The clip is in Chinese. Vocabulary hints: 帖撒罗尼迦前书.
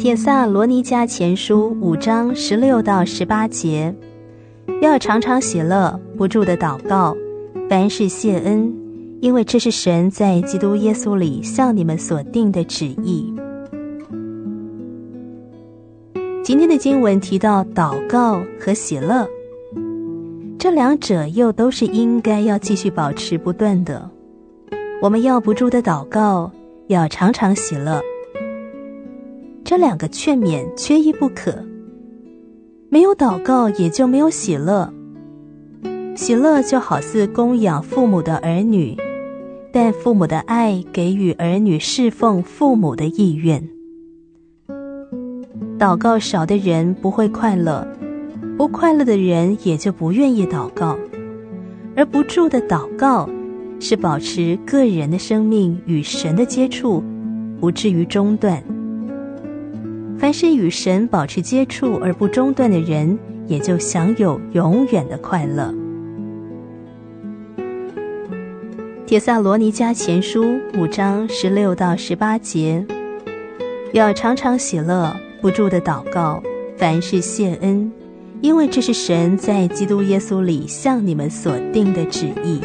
帖撒罗尼迦前书5章16到18节，要常常喜乐，不住的祷告，凡事谢恩，因为这是神在基督耶稣里向你们所定的旨意。今天的经文提到祷告和喜乐，这两者又都是应该要继续保持不断的。我们要不住的祷告，要常常喜乐，这两个劝勉缺一不可。没有祷告也就没有喜乐，喜乐就好似供养父母的儿女，但父母的爱给予儿女侍奉父母的意愿。祷告少的人不会快乐，不快乐的人也就不愿意祷告。而不住的祷告是保持个人的生命与神的接触，不至于中断。凡是与神保持接触而不中断的人，也就享有永远的快乐。帖撒罗尼迦前书5章16到18节，要常常喜乐，不住的祷告，凡事谢恩，因为这是神在基督耶稣里向你们所定的旨意。